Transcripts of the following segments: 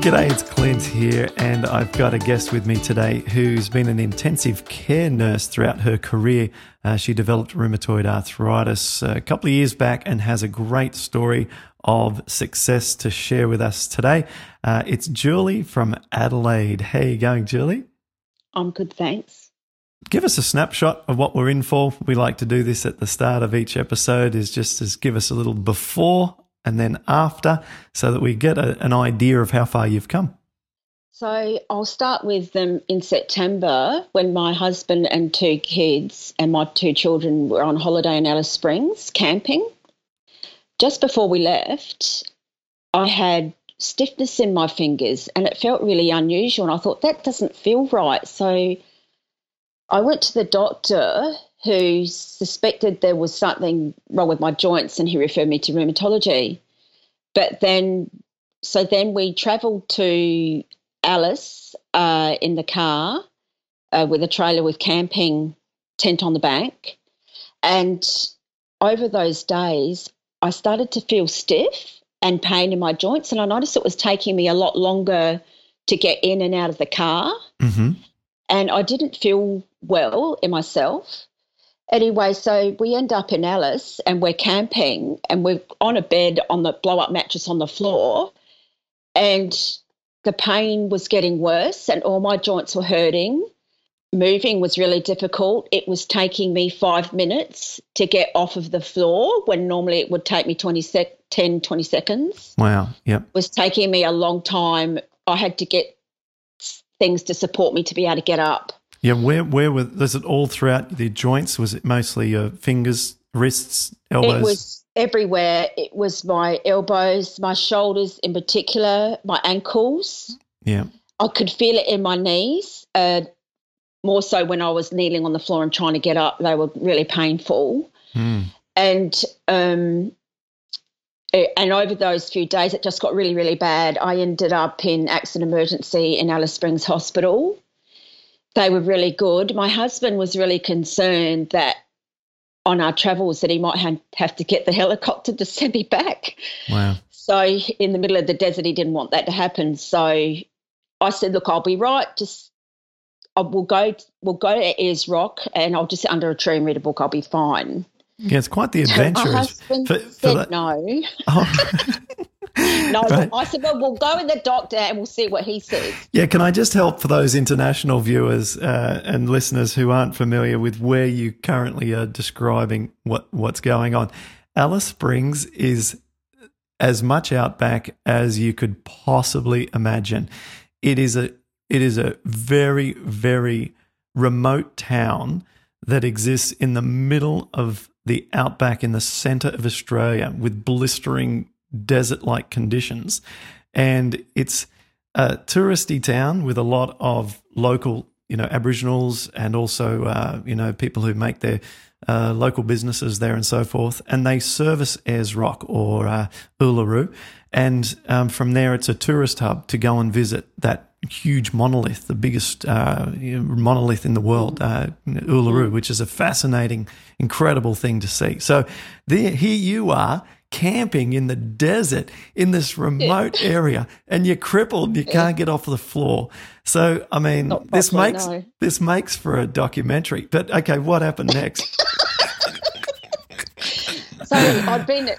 G'day, it's Clint here, and I've got a guest with me today who's been an intensive care nurse throughout her career. She developed rheumatoid arthritis a couple of years back and has a great story of success to share with us today. It's Julie from Adelaide. How are you going, Julie? I'm good, thanks. Give us a snapshot of what we're in for. We like to do this at the start of each episode, is just as give us a little before and then after, so that we get an idea of how far you've come. So I'll start with them in September, when my husband and two kids and my two children were on holiday in Alice Springs camping. Just before we left, I had stiffness in my fingers and it felt really unusual, and I thought, that doesn't feel right. So I went to the doctor, who suspected there was something wrong with my joints, and he referred me to rheumatology. But then, so we travelled to Alice in the car with a trailer with camping tent on the back. And over those days, I started to feel stiff and pain in my joints, and I noticed it was taking me a lot longer to get in and out of the car. Mm-hmm. And I didn't feel well in myself. Anyway, so we end up in Alice and we're camping and we're on a bed on the blow-up mattress on the floor, and the pain was getting worse and all my joints were hurting. Moving was really difficult. It was taking me 5 minutes to get off of the floor when normally it would take me 20 seconds. Wow, yep. It was taking me a long time. I had to get things to support me to be able to get up. Yeah, where was it all throughout the joints? Was it mostly your fingers, wrists, elbows? It was everywhere. It was my elbows, my shoulders in particular, my ankles. Yeah. I could feel it in my knees, more so when I was kneeling on the floor and trying to get up. They were really painful. Mm. And over those few days, it just got really, really bad. I ended up in accident emergency in Alice Springs Hospital. They were really good. My husband was really concerned that on our travels that he might have to get the helicopter to send me back. Wow. So in the middle of the desert, he didn't want that to happen. So I said, look, I'll be right. We'll go to Ayers Rock and I'll just sit under a tree and read a book. I'll be fine. Yeah, it's quite the adventure. My husband said no. Oh. No, right. I said, well, we'll go with the doctor and we'll see what he says. Yeah, can I just help for those international viewers and listeners who aren't familiar with where you currently are describing what's going on? Alice Springs is as much outback as you could possibly imagine. It is a very, very remote town that exists in the middle of the outback in the centre of Australia with blistering desert-like conditions, and it's a touristy town with a lot of local, Aboriginals and also, people who make their local businesses there and so forth, and they service Ayers Rock or Uluru, and from there it's a tourist hub to go and visit that huge monolith, the biggest monolith in the world, Uluru, which is a fascinating, incredible thing to see. So here you are, camping in the desert in this remote area, and you're crippled, you can't get off the floor. So, I mean, this makes for a documentary. But, okay, what happened next? So I've been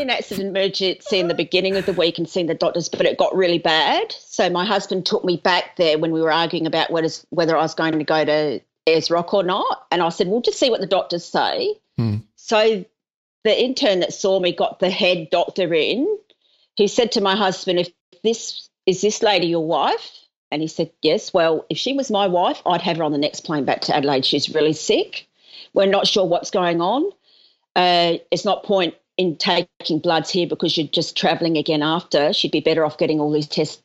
in accident emergency in the beginning of the week and seen the doctors, but it got really bad. So my husband took me back there when we were arguing about whether I was going to go to Ayers Rock or not. And I said, we'll just see what the doctors say. Hmm. So the intern that saw me got the head doctor in, who said to my husband, is this lady your wife? And he said, yes. Well, if she was my wife, I'd have her on the next plane back to Adelaide. She's really sick. We're not sure what's going on. It's not point in taking bloods here because you're just travelling again after, she'd be better off getting all these tests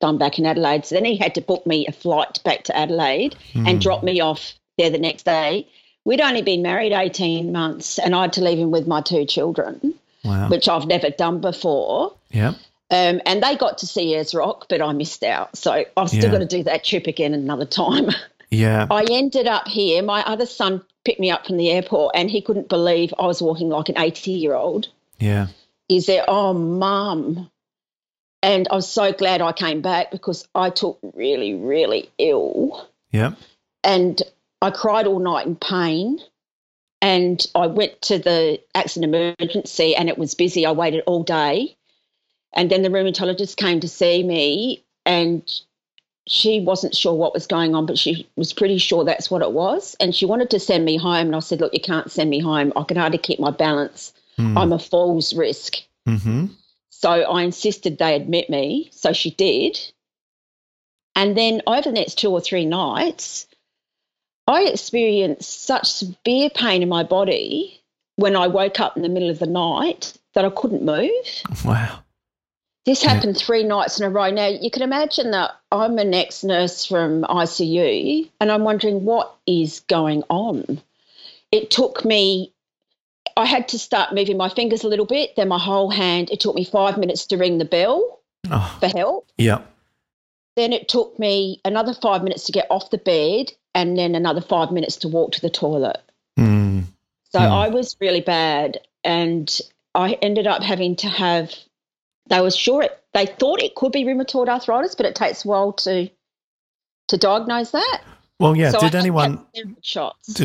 done back in Adelaide. So then he had to book me a flight back to Adelaide and drop me off there the next day. We'd only been married 18 months and I had to leave him with my two children, which I've never done before. Yeah. And they got to see Ayers Rock, but I missed out. So I've still got to do that trip again another time. Yeah. I ended up here. My other son picked me up from the airport and he couldn't believe I was walking like an 80-year-old. Yeah. He's there, oh, Mum. And I was so glad I came back because I took really, really ill. Yeah. And I cried all night in pain. And I went to the accident emergency and it was busy. I waited all day. And then the rheumatologist came to see me and she wasn't sure what was going on, but she was pretty sure that's what it was. And she wanted to send me home. And I said, look, you can't send me home. I can hardly keep my balance. I'm a falls risk. So I insisted they admit me. So she did. And then over the next 2 or 3 nights, I experienced such severe pain in my body when I woke up in the middle of the night that I couldn't move. Wow. This happened 3 nights in a row. Now, you can imagine that I'm an ex-nurse from ICU and I'm wondering what is going on. It took me, I had to start moving my fingers a little bit, then my whole hand. It took me 5 minutes to ring the bell for help. Yeah. Then it took me another 5 minutes to get off the bed and then another 5 minutes to walk to the toilet. So I was really bad and I ended up having to have... They thought it could be rheumatoid arthritis, but it takes a while to diagnose that. Well, yeah. So did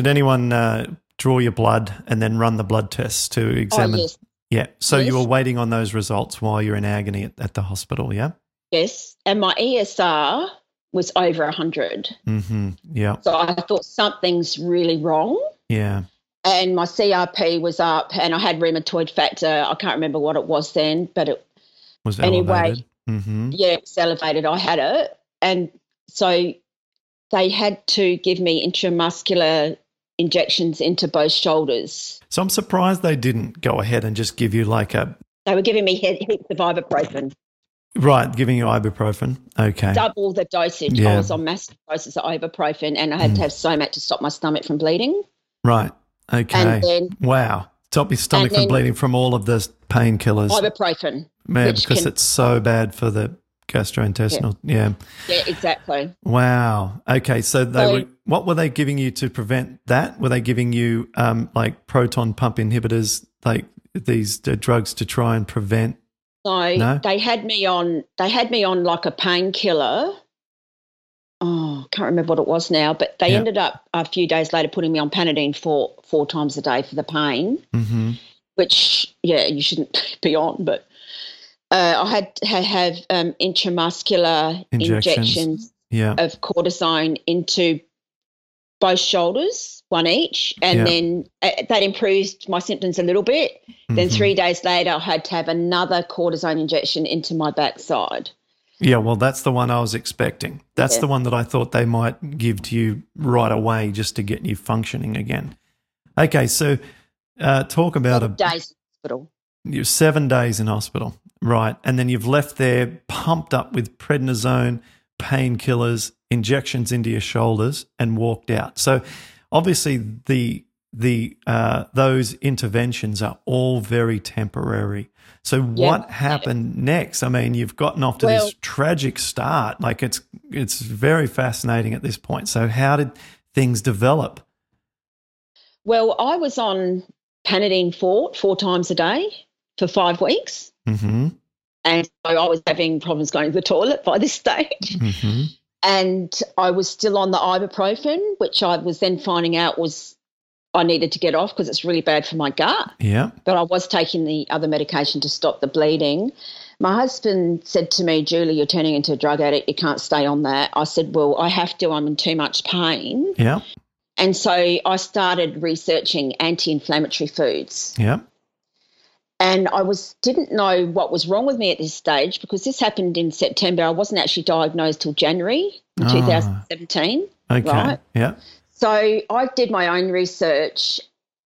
anyone draw your blood and then run the blood tests to examine? Oh, yes. Yeah. So you were waiting on those results while you're in agony at the hospital, yeah? Yes. And my ESR was over 100. Yeah. So I thought something's really wrong. Yeah. And my CRP was up, and I had rheumatoid factor. I can't remember what it was then, but it. Was elevated. Anyway, yeah, it was elevated. I had it. And so they had to give me intramuscular injections into both shoulders. So I'm surprised they didn't go ahead and just give you like a... They were giving me heaps of ibuprofen. Right, giving you ibuprofen. Okay. Double the dosage. Yeah. I was on massive doses of ibuprofen and I had to have Somat to stop my stomach from bleeding. Right, okay. And then, stop your stomach from bleeding from all of the painkillers. Ibuprofen. Man, because it's so bad for the gastrointestinal. Yeah. Yeah, exactly. Wow. Okay, so what were they giving you to prevent that? Were they giving you like proton pump inhibitors, like these drugs to try and prevent? No, they had me on like a painkiller. Oh, I can't remember what it was now, but they ended up a few days later putting me on Panadeine four times a day for the pain, which, you shouldn't be on, but. I had to have intramuscular injections of cortisone into both shoulders, one each, and then that improved my symptoms a little bit. Then 3 days later, I had to have another cortisone injection into my backside. Yeah, well, that's the one I was expecting. That's the one that I thought they might give to you right away just to get you functioning again. Okay, so talk about a days in hospital. You're 7 days in hospital, right? And then you've left there pumped up with prednisone, painkillers, injections into your shoulders, and walked out. So, obviously, the those interventions are all very temporary. So, what happened next? I mean, you've gotten off to this tragic start. Like it's very fascinating at this point. So, how did things develop? Well, I was on Panadeine Forte 4 times a day for 5 weeks. And so I was having problems going to the toilet by this stage. And I was still on the ibuprofen, which I was then finding out was I needed to get off because it's really bad for my gut. Yeah. But I was taking the other medication to stop the bleeding. My husband said to me, Julie, you're turning into a drug addict. You can't stay on that. I said, well, I have to. I'm in too much pain. Yeah. And so I started researching anti-inflammatory foods. Yeah. And I didn't know what was wrong with me at this stage because this happened in September. I wasn't actually diagnosed till January 2017. Okay. Right? Yeah. So I did my own research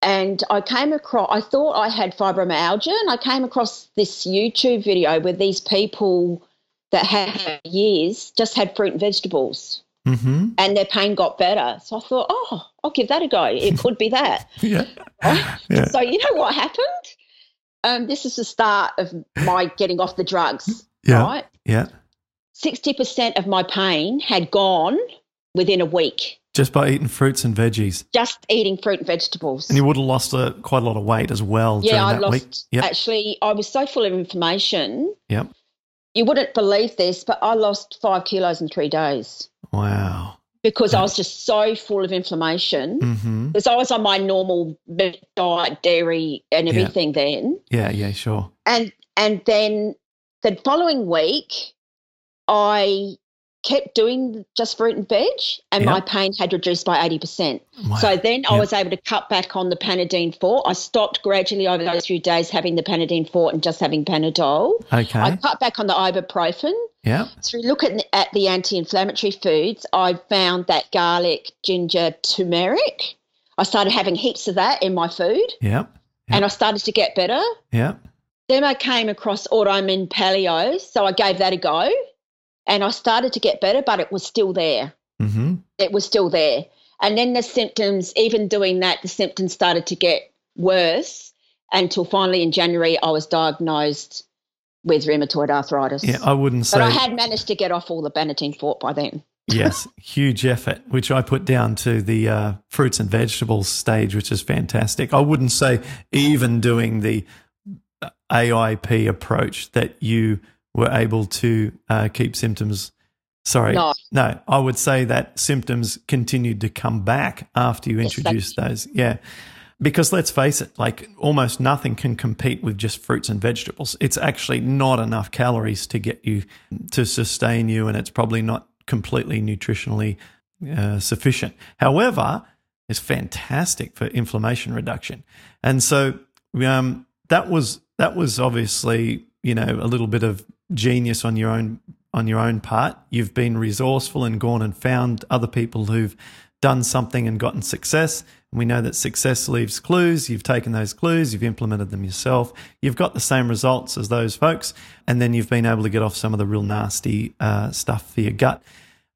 And I thought I had fibromyalgia, and I came across this YouTube video where these people that had years just had fruit and vegetables, mm-hmm. and their pain got better. So I thought, oh, I'll give that a go. It could be that. Yeah. Yeah. So you know what happened? This is the start of my getting off the drugs, yeah. right? Yeah. 60% of my pain had gone within a week. Just by eating fruits and veggies. Just eating fruit and vegetables. And you would have lost quite a lot of weight as well during that week. Yeah, actually, I was so full of information. Yep. You wouldn't believe this, but I lost 5 kilos in 3 days. Wow. Because I was just so full of inflammation. Mm-hmm. Because I was on my normal diet, dairy and everything then. Yeah, yeah, sure. And then the following week, I kept doing just fruit and veg, and my pain had reduced by 80%. Wow. So then I was able to cut back on the Panadeine Forte. I stopped gradually over those few days having the Panadeine Forte and just having Panadol. Okay. I cut back on the ibuprofen. Yeah. Through looking at the anti-inflammatory foods, I found that garlic, ginger, turmeric. I started having heaps of that in my food. Yeah. And I started to get better. Yeah. Then I came across autoimmune paleo, so I gave that a go. And I started to get better, but it was still there. Mm-hmm. It was still there. And then the symptoms, even doing that, the symptoms started to get worse until finally in January I was diagnosed with rheumatoid arthritis. Yeah, I wouldn't say. But I had managed to get off all the Panadeine Forte by then. Yes, huge effort, which I put down to the fruits and vegetables stage, which is fantastic. I wouldn't say even doing the AIP approach that you were able to keep symptoms. Sorry. No, I would say that symptoms continued to come back after you introduced those. Yeah. Because let's face it, like almost nothing can compete with just fruits and vegetables. It's actually not enough calories to get you, to sustain you, and it's probably not completely nutritionally sufficient. However, it's fantastic for inflammation reduction. And so that was obviously, you know, a little bit of genius on your own part. You've been resourceful and gone and found other people who've done something and gotten success. And we know that success leaves clues. You've taken those clues, you've implemented them yourself. You've got the same results as those folks, and then you've been able to get off some of the real nasty stuff for your gut.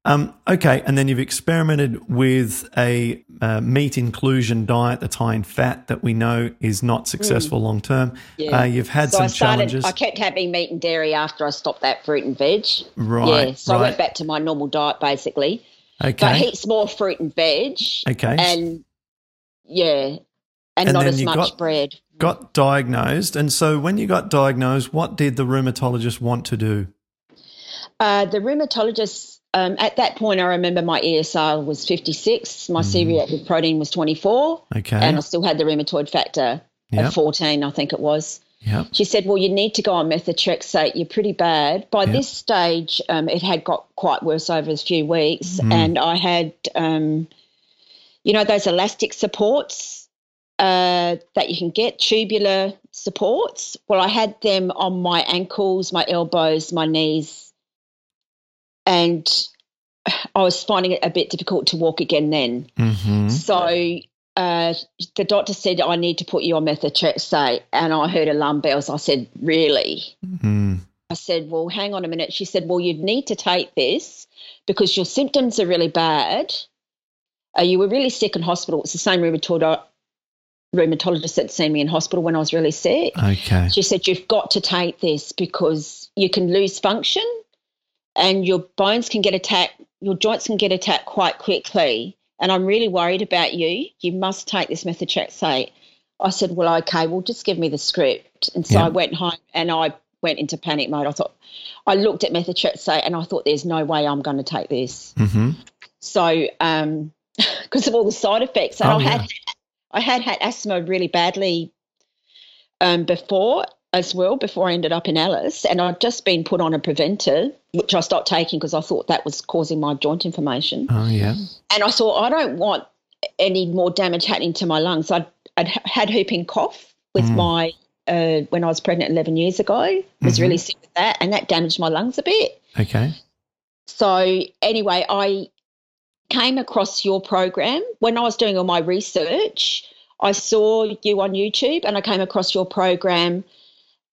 Okay, and then you've experimented with a meat inclusion diet that's high in fat that we know is not successful long term. Yeah. You've had some challenges. I kept having meat and dairy after I stopped that fruit and veg. Right. Yeah, so I went back to my normal diet basically. Okay. But heaps more fruit and veg. Okay. And and not as much bread. Got diagnosed. And so when you got diagnosed, what did the rheumatologist want to do? The rheumatologist, at that point, I remember my ESR was 56, my C-reactive protein was 24, and I still had the rheumatoid factor at 14, I think it was. Yep. She said, well, you need to go on methotrexate, you're pretty bad. By this stage, it had got quite worse over a few weeks, and I had, you know, those elastic supports that you can get, tubular supports. Well, I had them on my ankles, my elbows, my knees. And I was finding it a bit difficult to walk again then. Mm-hmm. So the doctor said, I need to put you on methotrexate. And I heard alarm bells. I said, really? Mm-hmm. I said, well, hang on a minute. She said, well, you need to take this because your symptoms are really bad. You were really sick in hospital. It's the same rheumatologist that seen me in hospital when I was really sick. Okay. She said, you've got to take this because you can lose function. And your bones can get attacked, your joints can get attacked quite quickly. And I'm really worried about you. You must take this methotrexate. I said, well, okay, well, just give me the script. And so I went home and I went into panic mode. I thought, I looked at methotrexate and I thought, there's no way I'm going to take this. Mm-hmm. So because of all the side effects. And I had asthma really badly before as well, before I ended up in Alice, and I'd just been put on a preventer, which I stopped taking because I thought that was causing my joint inflammation. Oh, yeah. And I thought, I don't want any more damage happening to my lungs. I'd had whooping cough with my when I was pregnant 11 years ago. I was really sick with that, and that damaged my lungs a bit. Okay. So anyway, I came across your program. When I was doing all my research, I saw you on YouTube and I came across your program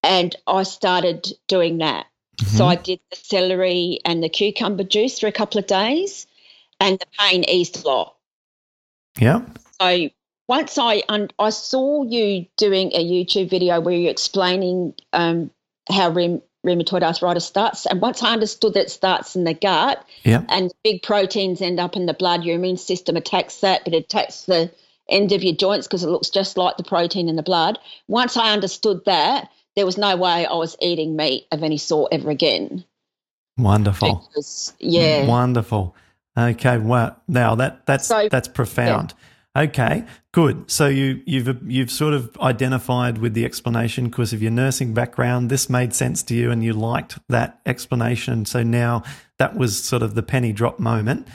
and I started doing that. Mm-hmm. So I did the celery and the cucumber juice for a couple of days and the pain eased a lot. Yeah. So once I saw you doing a YouTube video where you're explaining how rheumatoid arthritis starts, and once I understood that it starts in the gut, yeah, and big proteins end up in the blood, your immune system attacks that, but it attacks the end of your joints because it looks just like the protein in the blood. Once I understood that, there was no way I was eating meat of any sort ever again. Wonderful. Because, yeah. Wonderful. Okay. Wow. Now that's profound. Yeah. Okay. Good. So you've sort of identified with the explanation because of your nursing background. This made sense to you, and you liked that explanation. So now that was sort of the penny drop moment.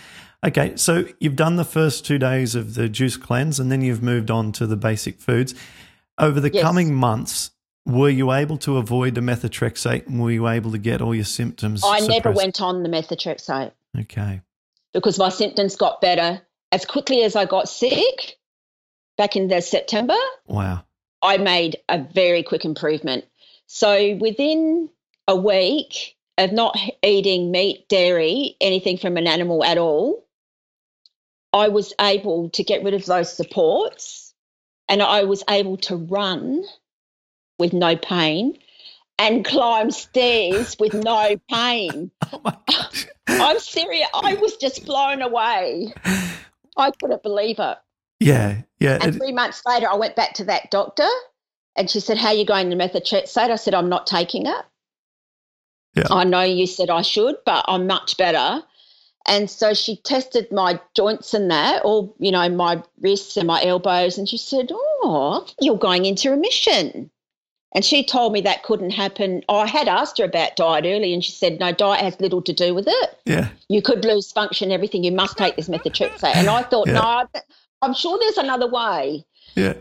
Okay, so you've done the first 2 days of the juice cleanse and then you've moved on to the basic foods. Over the coming months, were you able to avoid the methotrexate and were you able to get all your symptoms suppressed? Never went on the methotrexate. Okay. Because my symptoms got better as quickly as I got sick back in September. Wow. I made a very quick improvement. So within a week of not eating meat, dairy, anything from an animal at all, I was able to get rid of those supports and I was able to run with no pain and climb stairs with no pain. Oh my gosh. I'm serious. I was just blown away. I couldn't believe it. Yeah, yeah. And 3 months later, I went back to that doctor and she said, how are you going to methotrexate? I said, I'm not taking it. Yeah. I know you said I should, but I'm much better. And so she tested my joints and that, all, you know, my wrists and my elbows, and she said, oh, you're going into remission. And she told me that couldn't happen. I had asked her about diet early and she said, no, diet has little to do with it. Yeah. You could lose function, everything. You must take this methotrexate. And I thought, no, I'm sure there's another way. Yeah.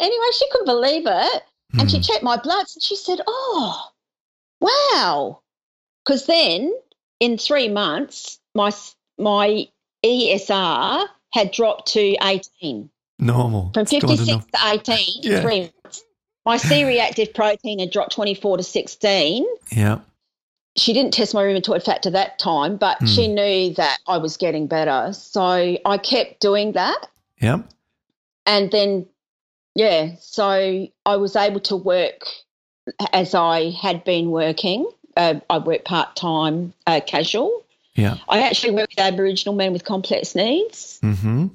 Anyway, she couldn't believe it. And she checked my bloods and she said, oh, wow. Because then in 3 months, my ESR had dropped to 18. Normal. From 56 to 18 in 3 months. My C-reactive protein had dropped 24 to 16. Yeah. She didn't test my rheumatoid factor that time, but she knew that I was getting better. So I kept doing that. Yeah. And then, yeah, so I was able to work as I had been working. I work part-time, casual. Yeah. I actually work with Aboriginal men with complex needs. Mm-hmm.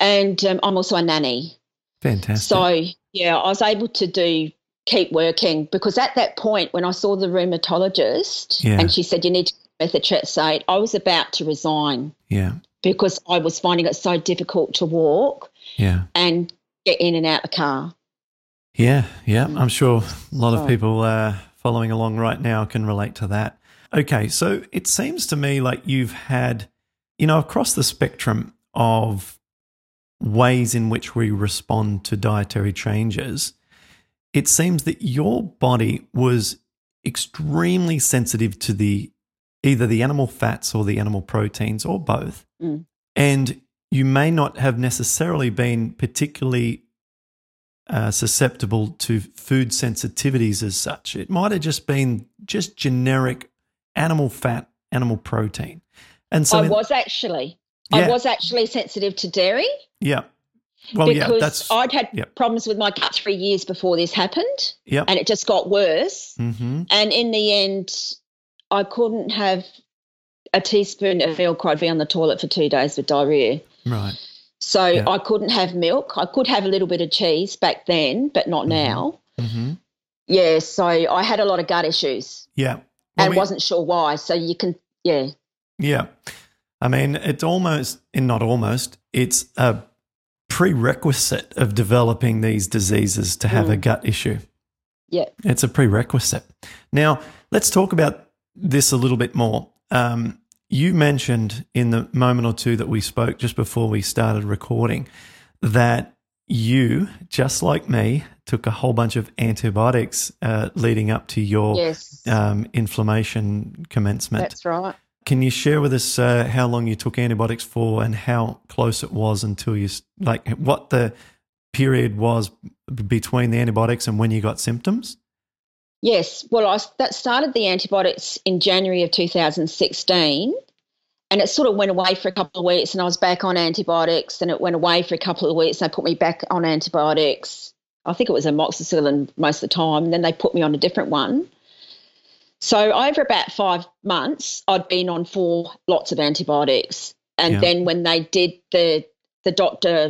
And I'm also a nanny. Fantastic. So, yeah, I was able to keep working because at that point when I saw the rheumatologist and she said you need to methotrexate, I was about to resign. Yeah. Because I was finding it so difficult to walk and get in and out the car. Yeah, yeah. I'm sure a lot of people following along right now can relate to that. Okay, so it seems to me like you've had, you know, across the spectrum of ways in which we respond to dietary changes, it seems that your body was extremely sensitive to either the animal fats or the animal proteins or both. Mm. And you may not have necessarily been particularly susceptible to food sensitivities as such. It might have just been just generic animal fat, animal protein. And so I was actually sensitive to dairy. Yeah. Well, because I'd had problems with my gut 3 years before this happened. Yeah. And it just got worse. Mm-hmm. And in the end, I couldn't have a teaspoon of milk. I'd be on the toilet for 2 days with diarrhea. Right. So I couldn't have milk. I could have a little bit of cheese back then, but not now. Mm-hmm. Yeah, so I had a lot of gut issues. Yeah. Well, and wasn't sure why. So you can, Yeah. I mean, it's it's a prerequisite of developing these diseases to have a gut issue. Yeah. It's a prerequisite. Now, let's talk about this a little bit more. You mentioned in the moment or two that we spoke just before we started recording that you, just like me, took a whole bunch of antibiotics leading up to your inflammation commencement. That's right. Can you share with us how long you took antibiotics for and how close it was until you, like, what the period was between the antibiotics and when you got symptoms? Yes. Well, that started the antibiotics in January of 2016, and it sort of went away for a couple of weeks, and I was back on antibiotics, and it went away for a couple of weeks, and they put me back on antibiotics. I think it was amoxicillin most of the time, and then they put me on a different one. So over about 5 months, I'd been on 4 lots of antibiotics. And then when they did, the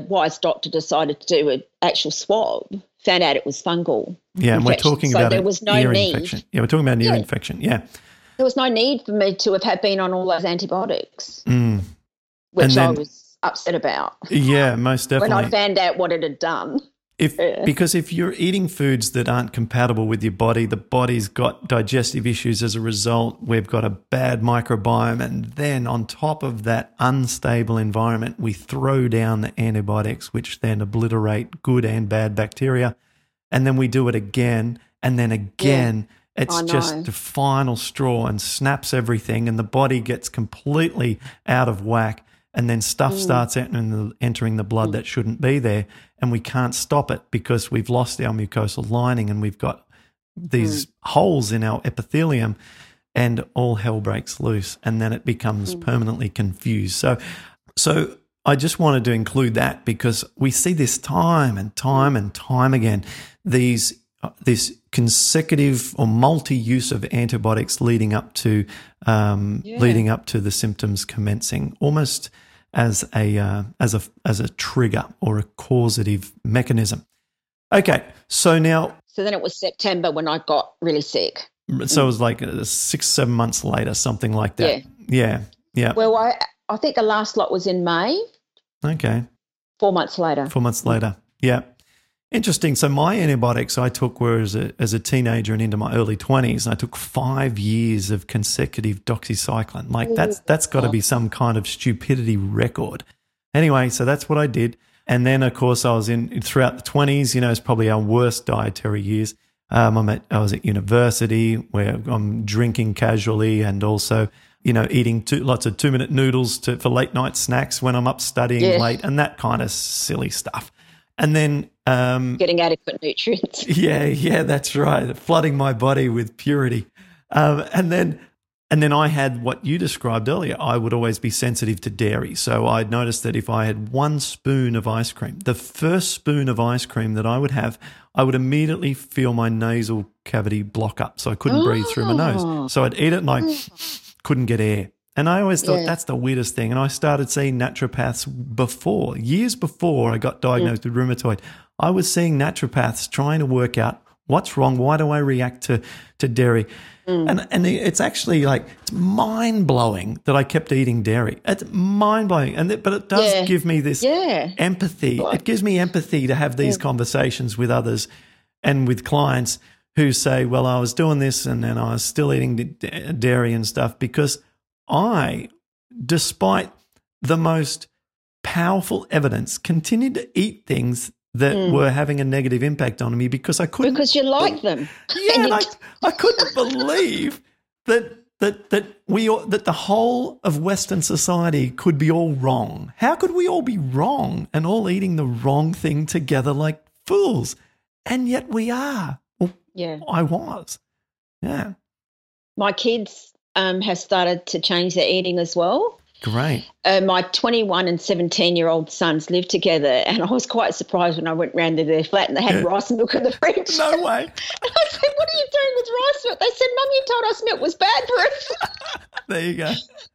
wise doctor decided to do an actual swab, found out it was fungal. Yeah, infection. And we're talking about there was no need. Infection. Yeah, we're talking about an ear infection, yeah. There was no need for me to have been on all those antibiotics, which I was upset about. Yeah, most definitely. When I found out what it had done. Because if you're eating foods that aren't compatible with your body, the body's got digestive issues as a result. We've got a bad microbiome. And then on top of that unstable environment, we throw down the antibiotics, which then obliterate good and bad bacteria. And then we do it again. And then again, it's just the final straw and snaps everything. And the body gets completely out of whack. And then stuff starts entering the blood that shouldn't be there, and we can't stop it because we've lost our mucosal lining and we've got these holes in our epithelium, and all hell breaks loose, and then it becomes permanently confused. So I just wanted to include that because we see this time and time and time again, this consecutive or multi-use of antibiotics leading up to the symptoms commencing, almost as a trigger or a causative mechanism. Okay, so then it was September when I got really sick. So it was like 6-7 months later, something like that. Yeah. Well, I think the last lot was in May. Okay. 4 months later. Yeah. Interesting. So my antibiotics I took were as a teenager and into my early 20s. I took 5 years of consecutive doxycycline. Like that's got to be some kind of stupidity record. Anyway, so that's what I did. And then, of course, I was in throughout the 20s. You know, it's probably our worst dietary years. I was at university where I'm drinking casually and also, you know, eating lots of 2-minute noodles for late night snacks when I'm up studying late and that kind of silly stuff. And then getting adequate nutrients. Yeah, that's right. Flooding my body with purity. And then I had what you described earlier. I would always be sensitive to dairy. So I'd noticed that if I had 1 spoon of ice cream, the first spoon of ice cream that I would have, I would immediately feel my nasal cavity block up. So I couldn't breathe through my nose. So I'd eat it and I couldn't get air. And I always thought that's the weirdest thing. And I started seeing naturopaths years before I got diagnosed with rheumatoid. I was seeing naturopaths trying to work out what's wrong, why do I react to dairy? And it's actually like it's mind-blowing that I kept eating dairy. It's mind-blowing. But it does give me this empathy. It gives me empathy to have these conversations with others and with clients who say, well, I was doing this and then I was still eating dairy and stuff because I, despite the most powerful evidence, continued to eat things that were having a negative impact on me because I couldn't. Because you like them. Yeah, and I couldn't believe that the whole of Western society could be all wrong. How could we all be wrong and all eating the wrong thing together like fools? And yet we are. Well, yeah. I was. Yeah. My kids have started to change their eating as well. Great. My 21 and 17-year-old sons live together, and I was quite surprised when I went round to their flat and they had rice milk in the fridge. No way. And I said, what are you doing with rice milk? They said, Mum, you told us milk was bad for us. There you go.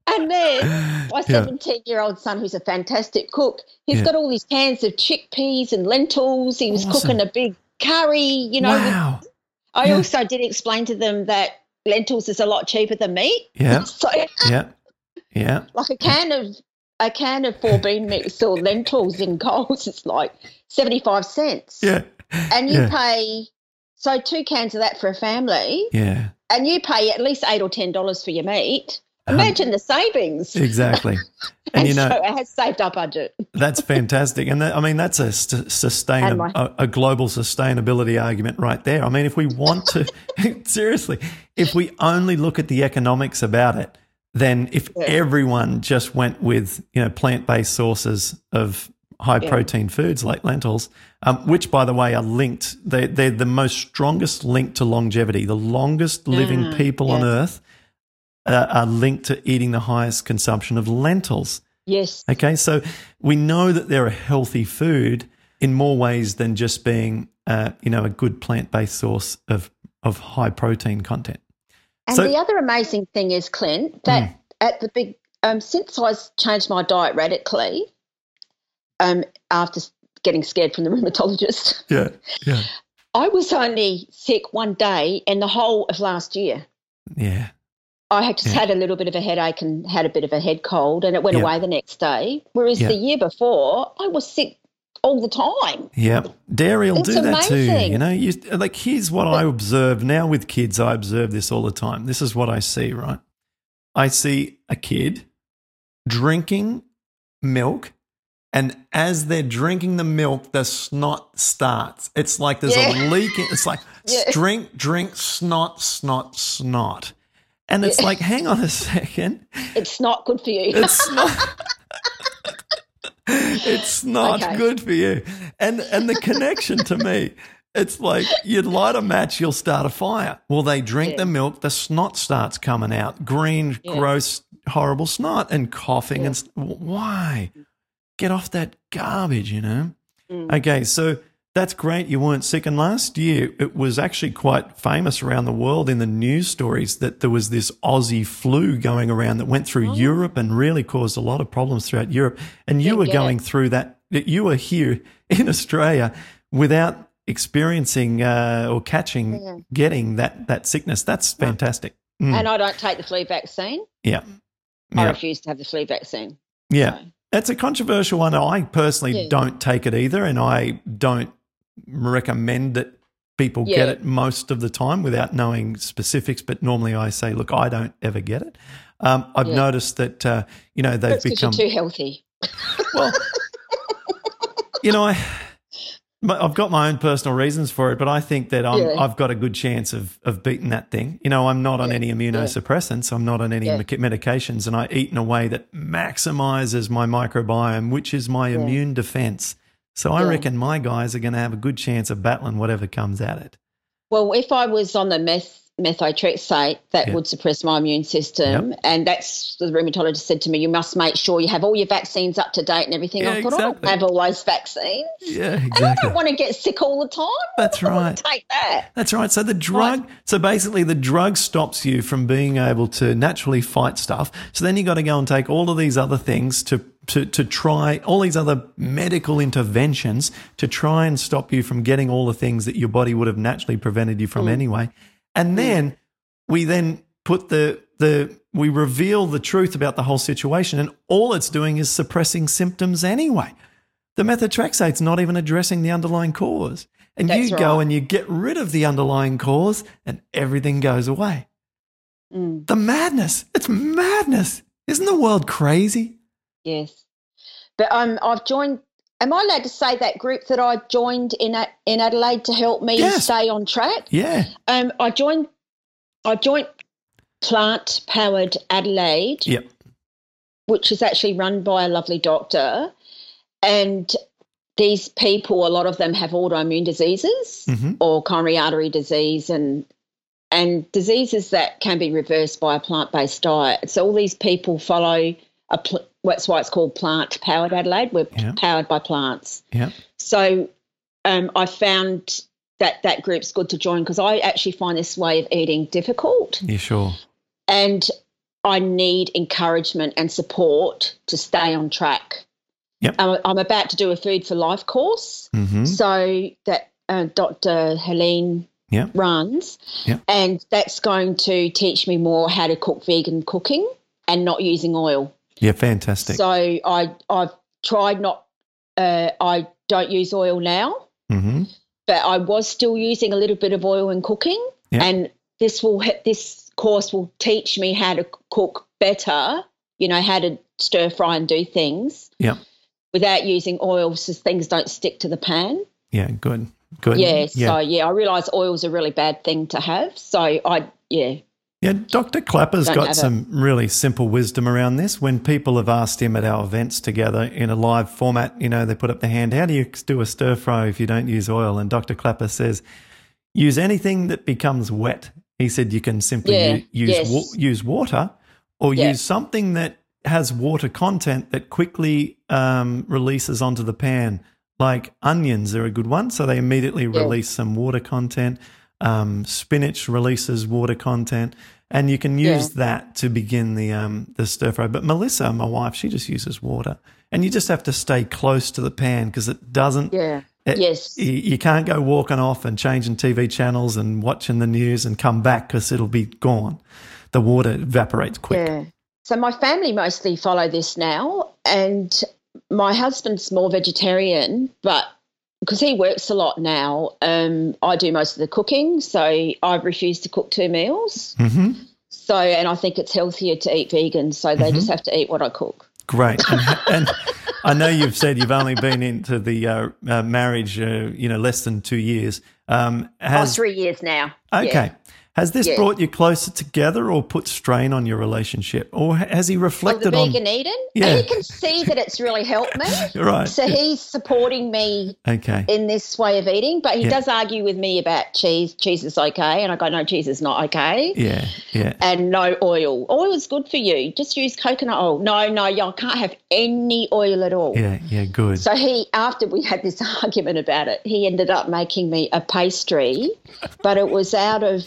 And then my 17-year-old son, who's a fantastic cook, he's got all these cans of chickpeas and lentils. He was cooking a big curry, you know. Wow. I also did explain to them that lentils is a lot cheaper than meat. Yeah. So, yeah. Like a can of 4 bean mix or lentils in Coles is like 75 cents. Yeah. And you pay 2 cans of that for a family. Yeah. And you pay at least $8 or $10 for your meat. Imagine the savings. Exactly. And you know, so it has saved our budget. That's fantastic. And that's a global sustainability argument right there. I mean, if we want to, seriously, if we only look at the economics about it, then if everyone just went with, you know, plant-based sources of high-protein foods like lentils, which, by the way, are linked. They're the most strongest link to longevity. The longest living people on Earth are linked to eating the highest consumption of lentils. Yes. Okay, so we know that they're a healthy food in more ways than just being, a good plant-based source of high-protein content. And so, the other amazing thing is, Clint, that since I changed my diet radically, after getting scared from the rheumatologist, I was only sick one day in the whole of last year. Yeah. I just had a little bit of a headache and had a bit of a head cold, and it went away the next day, whereas the year before I was sick all the time. Yeah. Dairy will do that too. You know, here's what I observe now with kids. I observe this all the time. This is what I see, right? I see a kid drinking milk, and as they're drinking the milk, the snot starts. It's like there's a leak. It's like drink, snot. And it's like, hang on a second. It's not good for you. It's not good for you. And the connection to me, it's like you'd light a match, you'll start a fire. Well, they drink the milk, the snot starts coming out, green, gross, horrible snot, and coughing. Yeah. And why? Get off that garbage, you know? Mm. Okay, so that's great you weren't sick. And last year it was actually quite famous around the world in the news stories that there was this Aussie flu going around that went through Europe and really caused a lot of problems throughout Europe. And you were going through that. You were here in Australia without experiencing or catching, getting that sickness. That's fantastic. Mm. And I don't take the flu vaccine. Yeah. I refuse to have the flu vaccine. Yeah. So. That's a controversial one. I personally don't take it either, and I don't recommend that people get it most of the time without knowing specifics, but normally I say, look, I don't ever get it. I've noticed that, they've become – because you're too healthy. Well, I've got my own personal reasons for it, but I think that I've got a good chance of beating that thing. You know, I'm not on any immunosuppressants. I'm not on any medications, and I eat in a way that maximizes my microbiome, which is my immune defense. So I reckon my guys are going to have a good chance of battling whatever comes at it. Well, if I was on the methotrexate, that would suppress my immune system, and that's the rheumatologist said to me, you must make sure you have all your vaccines up to date and everything. Yeah, I thought, I don't have all those vaccines. Yeah, exactly. And I don't want to get sick all the time. That's right. Take that. That's right. So the drug, so basically the drug stops you from being able to naturally fight stuff. So then you got to go and take all of these other things to try, all these other medical interventions to try and stop you from getting all the things that your body would have naturally prevented you from anyway. And then we reveal the truth about the whole situation, and all it's doing is suppressing symptoms anyway. The methotrexate's not even addressing the underlying cause. And that's go and you get rid of the underlying cause and everything goes away. Mm. The madness. It's madness. Isn't the world crazy? Yes. But I've joined – am I allowed to say that group that I joined in Adelaide to help me stay on track? Yeah. I joined Plant Powered Adelaide, which is actually run by a lovely doctor, and these people, a lot of them have autoimmune diseases or coronary artery disease and diseases that can be reversed by a plant-based diet. So all these people follow that's why it's called Plant Powered Adelaide. We're powered by plants. Yeah. So I found that group's good to join because I actually find this way of eating difficult. Yeah, sure. And I need encouragement and support to stay on track. Yep. I'm about to do a Food for Life course, so that Dr. Helene runs, and that's going to teach me more how to cook vegan cooking and not using oil. Yeah, fantastic. So I've tried I don't use oil now. Mm-hmm. But I was still using a little bit of oil in cooking, and this course will teach me how to cook better, how to stir fry and do things without using oil, so things don't stick to the pan. Yeah, good. Yeah, so, I realise oil's a really bad thing to have. So, Yeah, Dr. Clapper's got some really simple wisdom around this. When people have asked him at our events together in a live format, you know, they put up their hand, how do you do a stir fry if you don't use oil? And Dr. Clapper says, use anything that becomes wet. He said you can simply use water or use something that has water content that quickly releases onto the pan, like onions are a good one. So they immediately release some water content. Spinach releases water content, and you can use that to begin the stir fry. But Melissa, my wife, she just uses water, and you just have to stay close to the pan because it doesn't. You can't go walking off and changing TV channels and watching the news and come back because it'll be gone. The water evaporates quick. Yeah. So my family mostly follow this now, and my husband's more vegetarian, but because he works a lot now, I do most of the cooking, so I've refused to cook two meals. Mm-hmm. So, and I think it's healthier to eat vegan, so they just have to eat what I cook. Great. And I know you've said you've only been into the marriage, less than 2 years. 3 years now. Okay. Yeah. Has this brought you closer together or put strain on your relationship? Or has he reflected on... the vegan Eden? Yeah. He can see that it's really helped me. Right. So he's supporting me in this way of eating, but he does argue with me about cheese. Cheese is okay. And I go, no, cheese is not okay. Yeah, yeah. And no oil. Oil is good for you. Just use coconut oil. No, I can't have any oil at all. Yeah, good. So he, after we had this argument about it, he ended up making me a pastry, but it was out of...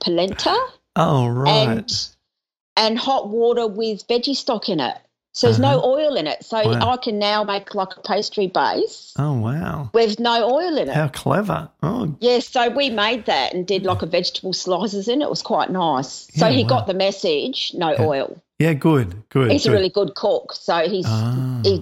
polenta. Oh, right. And hot water with veggie stock in it. So there's no oil in it. So I can now make like a pastry base. Oh, wow. With no oil in it. How clever. Oh. Yeah, so we made that and did like a vegetable slices in it. It was quite nice. Yeah, so he got the message, no oil. Yeah, good. He's a really good cook. So he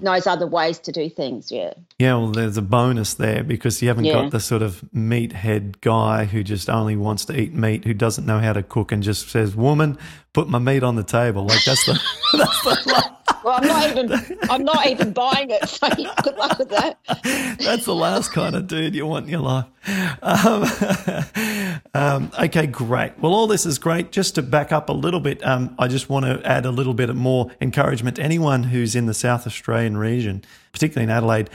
knows other ways to do things, yeah. Yeah, well, there's a bonus there because you haven't got the sort of meathead guy who just only wants to eat meat, who doesn't know how to cook and just says, woman, put my meat on the table. Like that's the well, I'm not even buying it, so good luck with that. That's the last kind of dude you want in your life. Okay, great. Well, all this is great. Just to back up a little bit, I just want to add a little bit more encouragement to anyone who's in the South Australian region, particularly in Adelaide.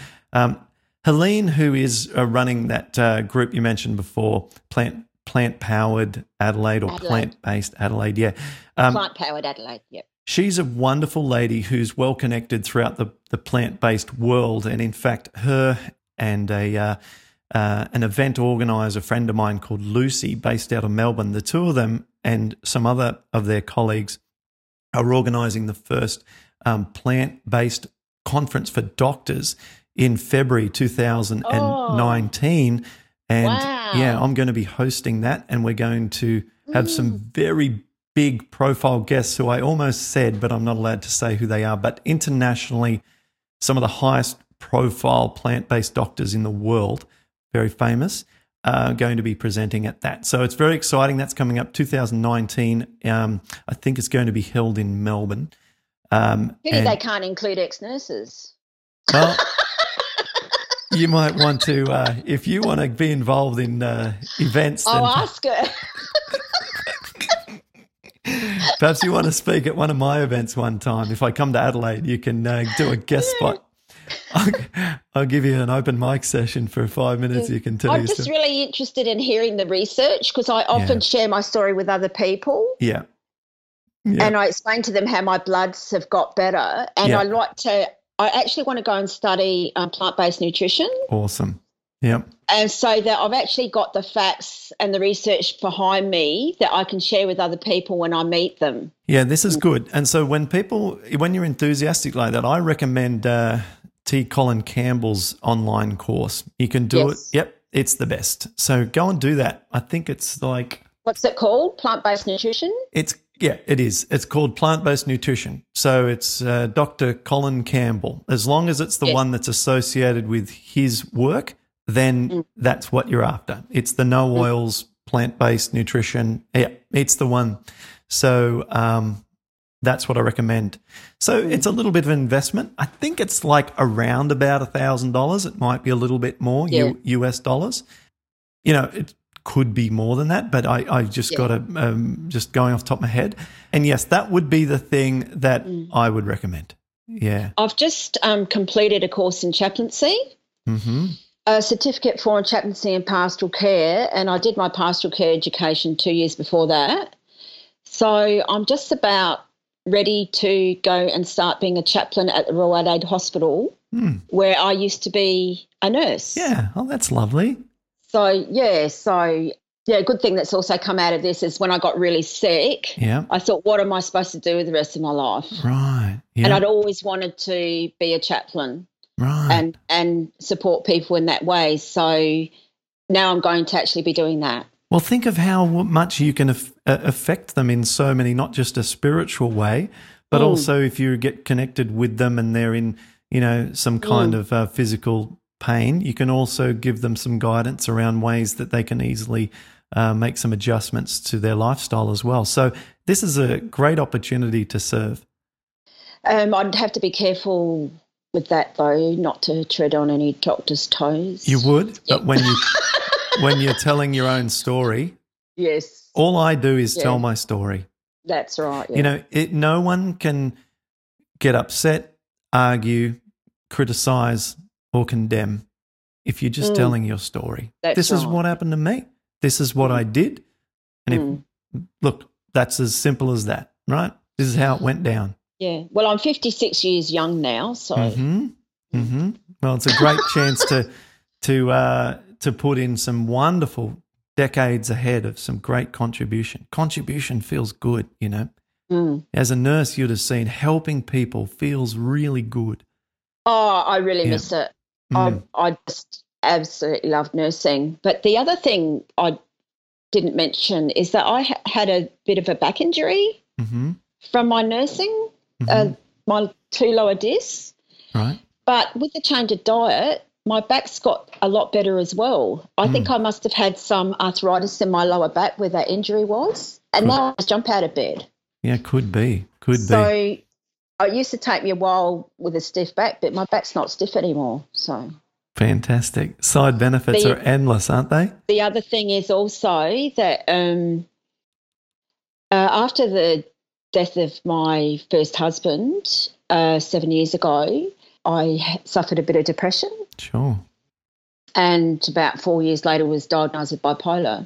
Helene, who is running that group you mentioned before, Plant Powered Adelaide or Plant-Based Adelaide, Plant Powered Adelaide, She's a wonderful lady who's well-connected throughout the plant-based world, and in fact her and an event organiser, a friend of mine called Lucy, based out of Melbourne, the two of them and some other of their colleagues are organising the first plant-based conference for doctors in February 2019. And, I'm going to be hosting that, and we're going to have some very big profile guests who I almost said, but I'm not allowed to say who they are, but internationally, some of the highest profile plant-based doctors in the world, very famous, are going to be presenting at that. So it's very exciting. That's coming up 2019. I think it's going to be held in Melbourne. Maybe they can't include ex-nurses. Well, you might want to, if you want to be involved in events. I'll ask her. Perhaps you want to speak at one of my events one time. If I come to Adelaide, you can do a guest spot. I'll give you an open mic session for 5 minutes. You can tell I'm just really interested in hearing the research because I often share my story with other people. Yeah. And I explain to them how my bloods have got better. And I actually want to go and study plant-based nutrition. Awesome. Yeah. And so that I've actually got the facts and the research behind me that I can share with other people when I meet them. Yeah, this is good. And so when you're enthusiastic like that, I recommend T. Colin Campbell's online course. You can do it. Yep, it's the best. So go and do that. I think it's like... What's it called? Plant-based nutrition? It is. It's called Plant-Based Nutrition. So it's Dr. Colin Campbell. As long as it's the one that's associated with his work, then that's what you're after. It's the no oils, plant-based nutrition. Yeah, it's the one. So that's what I recommend. So it's a little bit of an investment. I think it's like around about $1,000. It might be a little bit more US dollars. You know, it could be more than that, but I've just got to just going off the top of my head. And yes, that would be the thing that I would recommend. Yeah. I've just completed a course in chaplaincy, a certificate for chaplaincy and pastoral care, and I did my pastoral care education 2 years before that. So I'm just about ready to go and start being a chaplain at the Royal Adelaide Hospital, where I used to be a nurse. Yeah, oh, that's lovely. So, a good thing that's also come out of this is when I got really sick, I thought, what am I supposed to do with the rest of my life? Right. Yeah. And I'd always wanted to be a chaplain and support people in that way. So now I'm going to actually be doing that. Well, think of how much you can affect them in so many, not just a spiritual way, but also if you get connected with them and they're in, you know, some kind of physical pain, you can also give them some guidance around ways that they can easily make some adjustments to their lifestyle as well. So this is a great opportunity to serve. I'd have to be careful with that, though, not to tread on any doctor's toes. You would, but when you... When you're telling your own story, yes, all I do is tell my story. That's right. Yeah. You know, no one can get upset, argue, criticize, or condemn if you're just telling your story. This is what happened to me. This is what I did. And look, that's as simple as that, right? This is how it went down. Yeah. Well, I'm 56 years young now, so. Well, it's a great chance to put in some wonderful decades ahead of some great contribution. Contribution feels good, you know. As a nurse, you'd have seen helping people feels really good. Oh, I really miss it. I just absolutely love nursing. But the other thing I didn't mention is that I had a bit of a back injury from my nursing, my two lower discs. Right. But with the change of diet, my back's got a lot better as well. I think I must have had some arthritis in my lower back where that injury was, and now I jump out of bed. Yeah, could be. So it used to take me a while with a stiff back, but my back's not stiff anymore. So fantastic. Side benefits are endless, aren't they? The other thing is also that after the death of my first husband 7 years ago, I suffered a bit of depression. Sure. And about 4 years later was diagnosed with bipolar.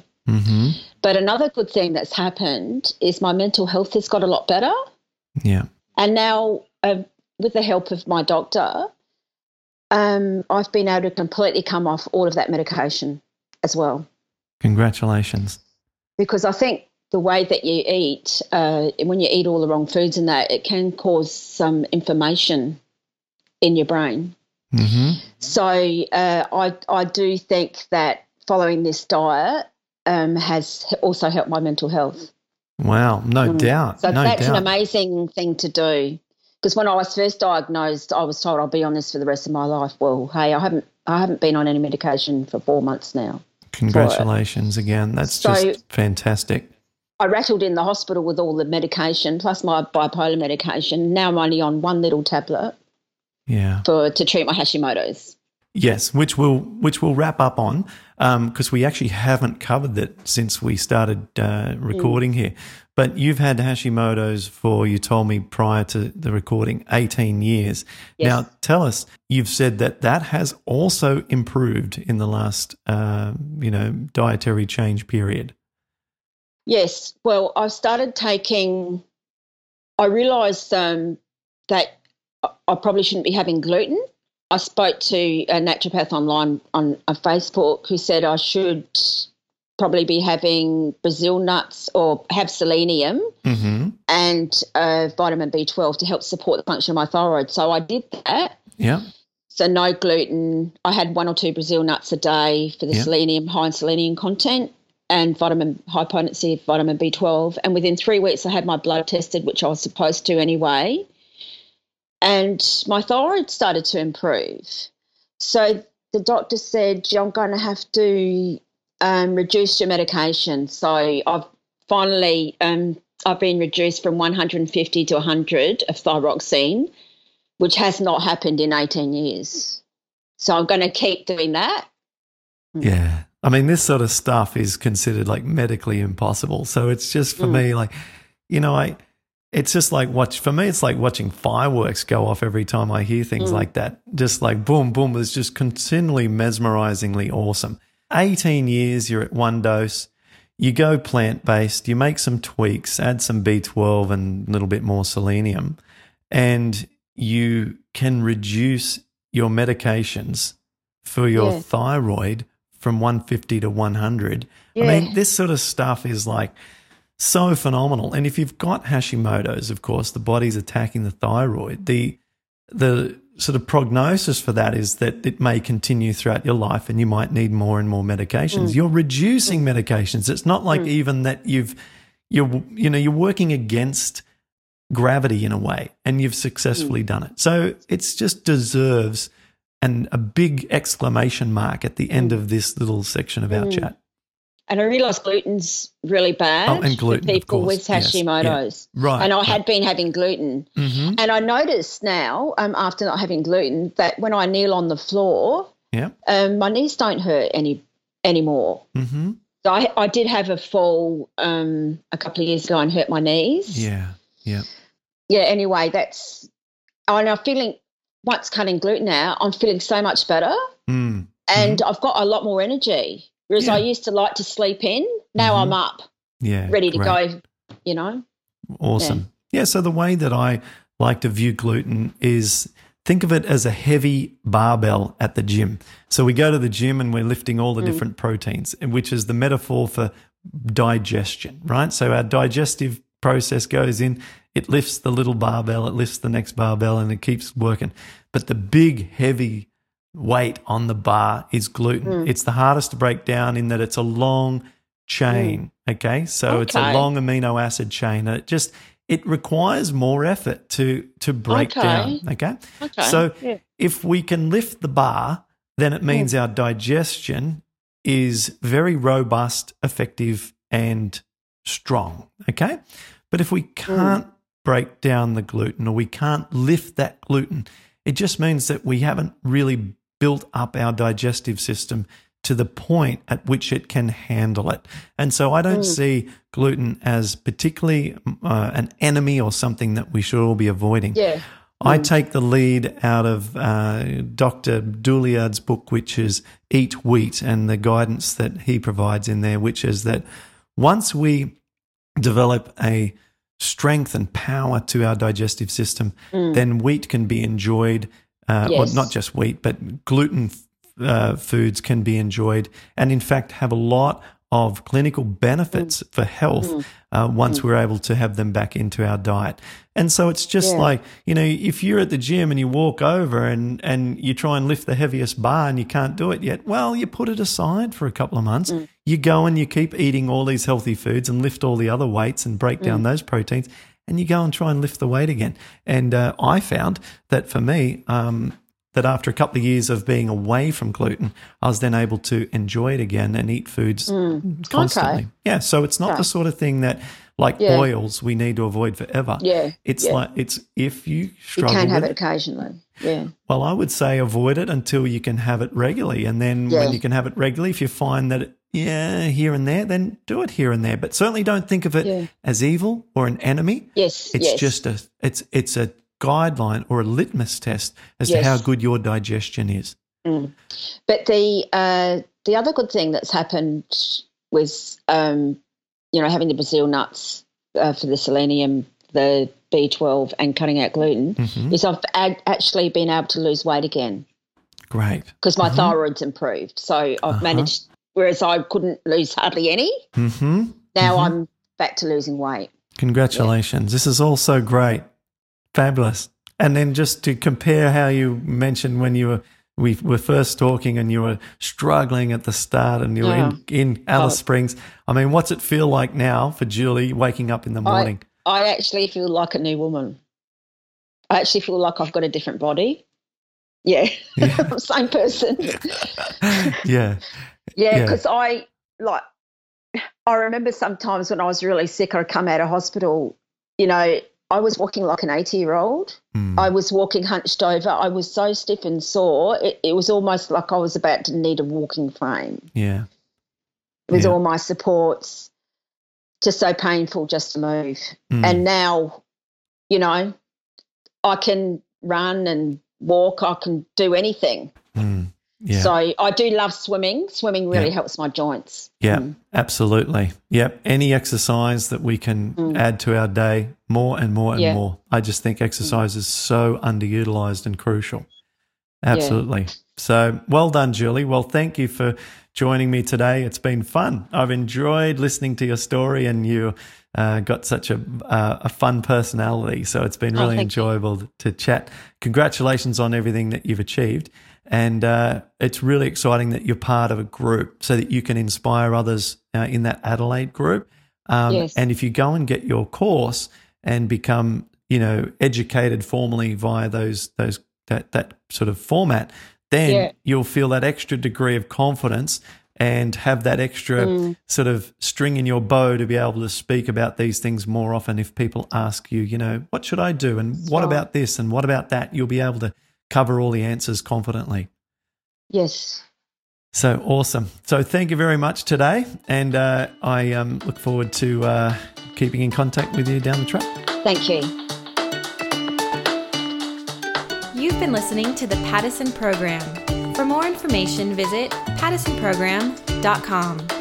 But another good thing that's happened is my mental health has got a lot better. Yeah. And now with the help of my doctor, I've been able to completely come off all of that medication as well. Congratulations. Because I think the way that you eat, when you eat all the wrong foods and that, it can cause some inflammation in your brain. So I do think that following this diet has also helped my mental health. Wow, no doubt. So no that's doubt. An amazing thing to do, because when I was first diagnosed, I was told I'll be on this for the rest of my life. Well, hey, I haven't been on any medication for 4 months now. Congratulations again. That's just fantastic. I rattled in the hospital with all the medication plus my bipolar medication. Now I'm only on one little tablet. Yeah, to treat my Hashimoto's. Yes, which we'll wrap up on because we actually haven't covered that since we started recording here. But you've had Hashimoto's for, you told me prior to the recording, 18 years. Yes. Now tell us, you've said that has also improved in the last, dietary change period. Yes. Well, I started taking. I realised that I probably shouldn't be having gluten. I spoke to a naturopath online on Facebook who said I should probably be having Brazil nuts or have selenium and vitamin B12 to help support the function of my thyroid. So I did that. Yeah. So no gluten. I had one or two Brazil nuts a day for the selenium, high in selenium content, and high potency of vitamin B12. And within 3 weeks I had my blood tested, which I was supposed to anyway. And my thyroid started to improve. So the doctor said, I'm going to have to reduce your medication. So I've finally I've been reduced from 150 to 100 of thyroxine, which has not happened in 18 years. So I'm going to keep doing that. Yeah, I mean, this sort of stuff is considered like medically impossible. So it's just for me, like, you know, it's just like it's like watching fireworks go off every time I hear things like that. Just like boom, boom. It's just continually mesmerizingly awesome. 18 years, you're at one dose. You go plant-based, you make some tweaks, add some B12 and a little bit more selenium, and you can reduce your medications for your thyroid from 150 to 100. Yeah. I mean, this sort of stuff is like so phenomenal. And if you've got Hashimoto's, of course, the body's attacking the thyroid. The sort of prognosis for that is that it may continue throughout your life and you might need more and more medications. You're reducing medications. It's not like even that you're working against gravity in a way, and you've successfully done it. So it's just deserves a big exclamation mark at the end of this little section of our chat. And I realised gluten's really bad for people with Hashimoto's. Yes. Yeah. Right. And I had been having gluten. Mm-hmm. And I noticed now, after not having gluten, that when I kneel on the floor, my knees don't hurt anymore. Mm-hmm. So I did have a fall a couple of years ago and hurt my knees. Yeah, anyway, and I'm feeling, once cutting gluten out, I'm feeling so much better. Mm. And I've got a lot more energy. Whereas I used to like to sleep in, now I'm up, ready to go, you know. Awesome. Yeah, so the way that I like to view gluten is think of it as a heavy barbell at the gym. So we go to the gym and we're lifting all the different proteins, which is the metaphor for digestion, right? So our digestive process goes in, it lifts the little barbell, it lifts the next barbell, and it keeps working. But the big, heavy weight on the bar is gluten. It's the hardest to break down in that it's a long chain, okay? So it's a long amino acid chain. And it requires more effort to break down, okay? So if we can lift the bar, then it means our digestion is very robust, effective, and strong, okay? But if we can't break down the gluten, or we can't lift that gluten, it just means that we haven't really built up our digestive system to the point at which it can handle it. And so I don't see gluten as particularly an enemy or something that we should all be avoiding. Yeah. I take the lead out of Dr. Douliard's book, which is Eat Wheat, and the guidance that he provides in there, which is that once we develop a strength and power to our digestive system, then wheat can be enjoyed. Or not just wheat, but gluten foods can be enjoyed, and in fact have a lot of clinical benefits for health once we're able to have them back into our diet. And so it's just like, you know, if you're at the gym and you walk over and you try and lift the heaviest bar and you can't do it yet, well, you put it aside for a couple of months. You go and you keep eating all these healthy foods and lift all the other weights and break down those proteins, and you go and try and lift the weight again. And I found that for me, that after a couple of years of being away from gluten, I was then able to enjoy it again and eat foods constantly. Okay. Yeah, so it's not the sort of thing that, like oils, we need to avoid forever. Yeah, it's like if you struggle, you can have it occasionally. Yeah. Well, I would say avoid it until you can have it regularly, and then when you can have it regularly, if you find that it, here and there, then do it here and there. But certainly don't think of it as evil or an enemy. Yes, it's just a guideline or a litmus test as to how good your digestion is. But the other good thing that's happened was, having the Brazil nuts for the selenium, the B12, and cutting out gluten is I've actually been able to lose weight again. Great. Because my thyroid's improved. So I've managed, whereas I couldn't lose hardly any. Now I'm back to losing weight. Congratulations. Yeah. This is all so great. Fabulous. And then just to compare how you mentioned when we were first talking and you were struggling at the start and you were in Alice Springs. I mean, what's it feel like now for Julie waking up in the morning? I actually feel like a new woman. I actually feel like I've got a different body. Yeah. Same person. Yeah, because I remember sometimes when I was really sick, I'd come out of hospital, you know, I was walking like an 80-year-old. I was walking hunched over. I was so stiff and sore. It was almost like I was about to need a walking frame. Yeah. with all my supports, just so painful just to move. And now, you know, I can run and walk, I can do anything. So I do love swimming. Swimming really helps my joints. Absolutely. Any exercise that we can add to our day, more and more and more. I just think exercise is so underutilized and crucial. Absolutely. So well done, Julie. Well, thank you for joining me today. It's been fun. I've enjoyed listening to your story, and you got such a fun personality. So it's been really enjoyable to chat. Congratulations on everything that you've achieved. And it's really exciting that you're part of a group so that you can inspire others in that Adelaide group. And if you go and get your course and become, you know, educated formally via that sort of format, then you'll feel that extra degree of confidence and have that extra sort of string in your bow to be able to speak about these things more often. If people ask you, you know, what should I do and what about this and what about that, you'll be able to cover all the answers confidently. Yes. So awesome. So thank you very much today, and I look forward to keeping in contact with you down the track. Thank you. You've been listening to the Paddison Program. For more information, visit paddisonprogram.com.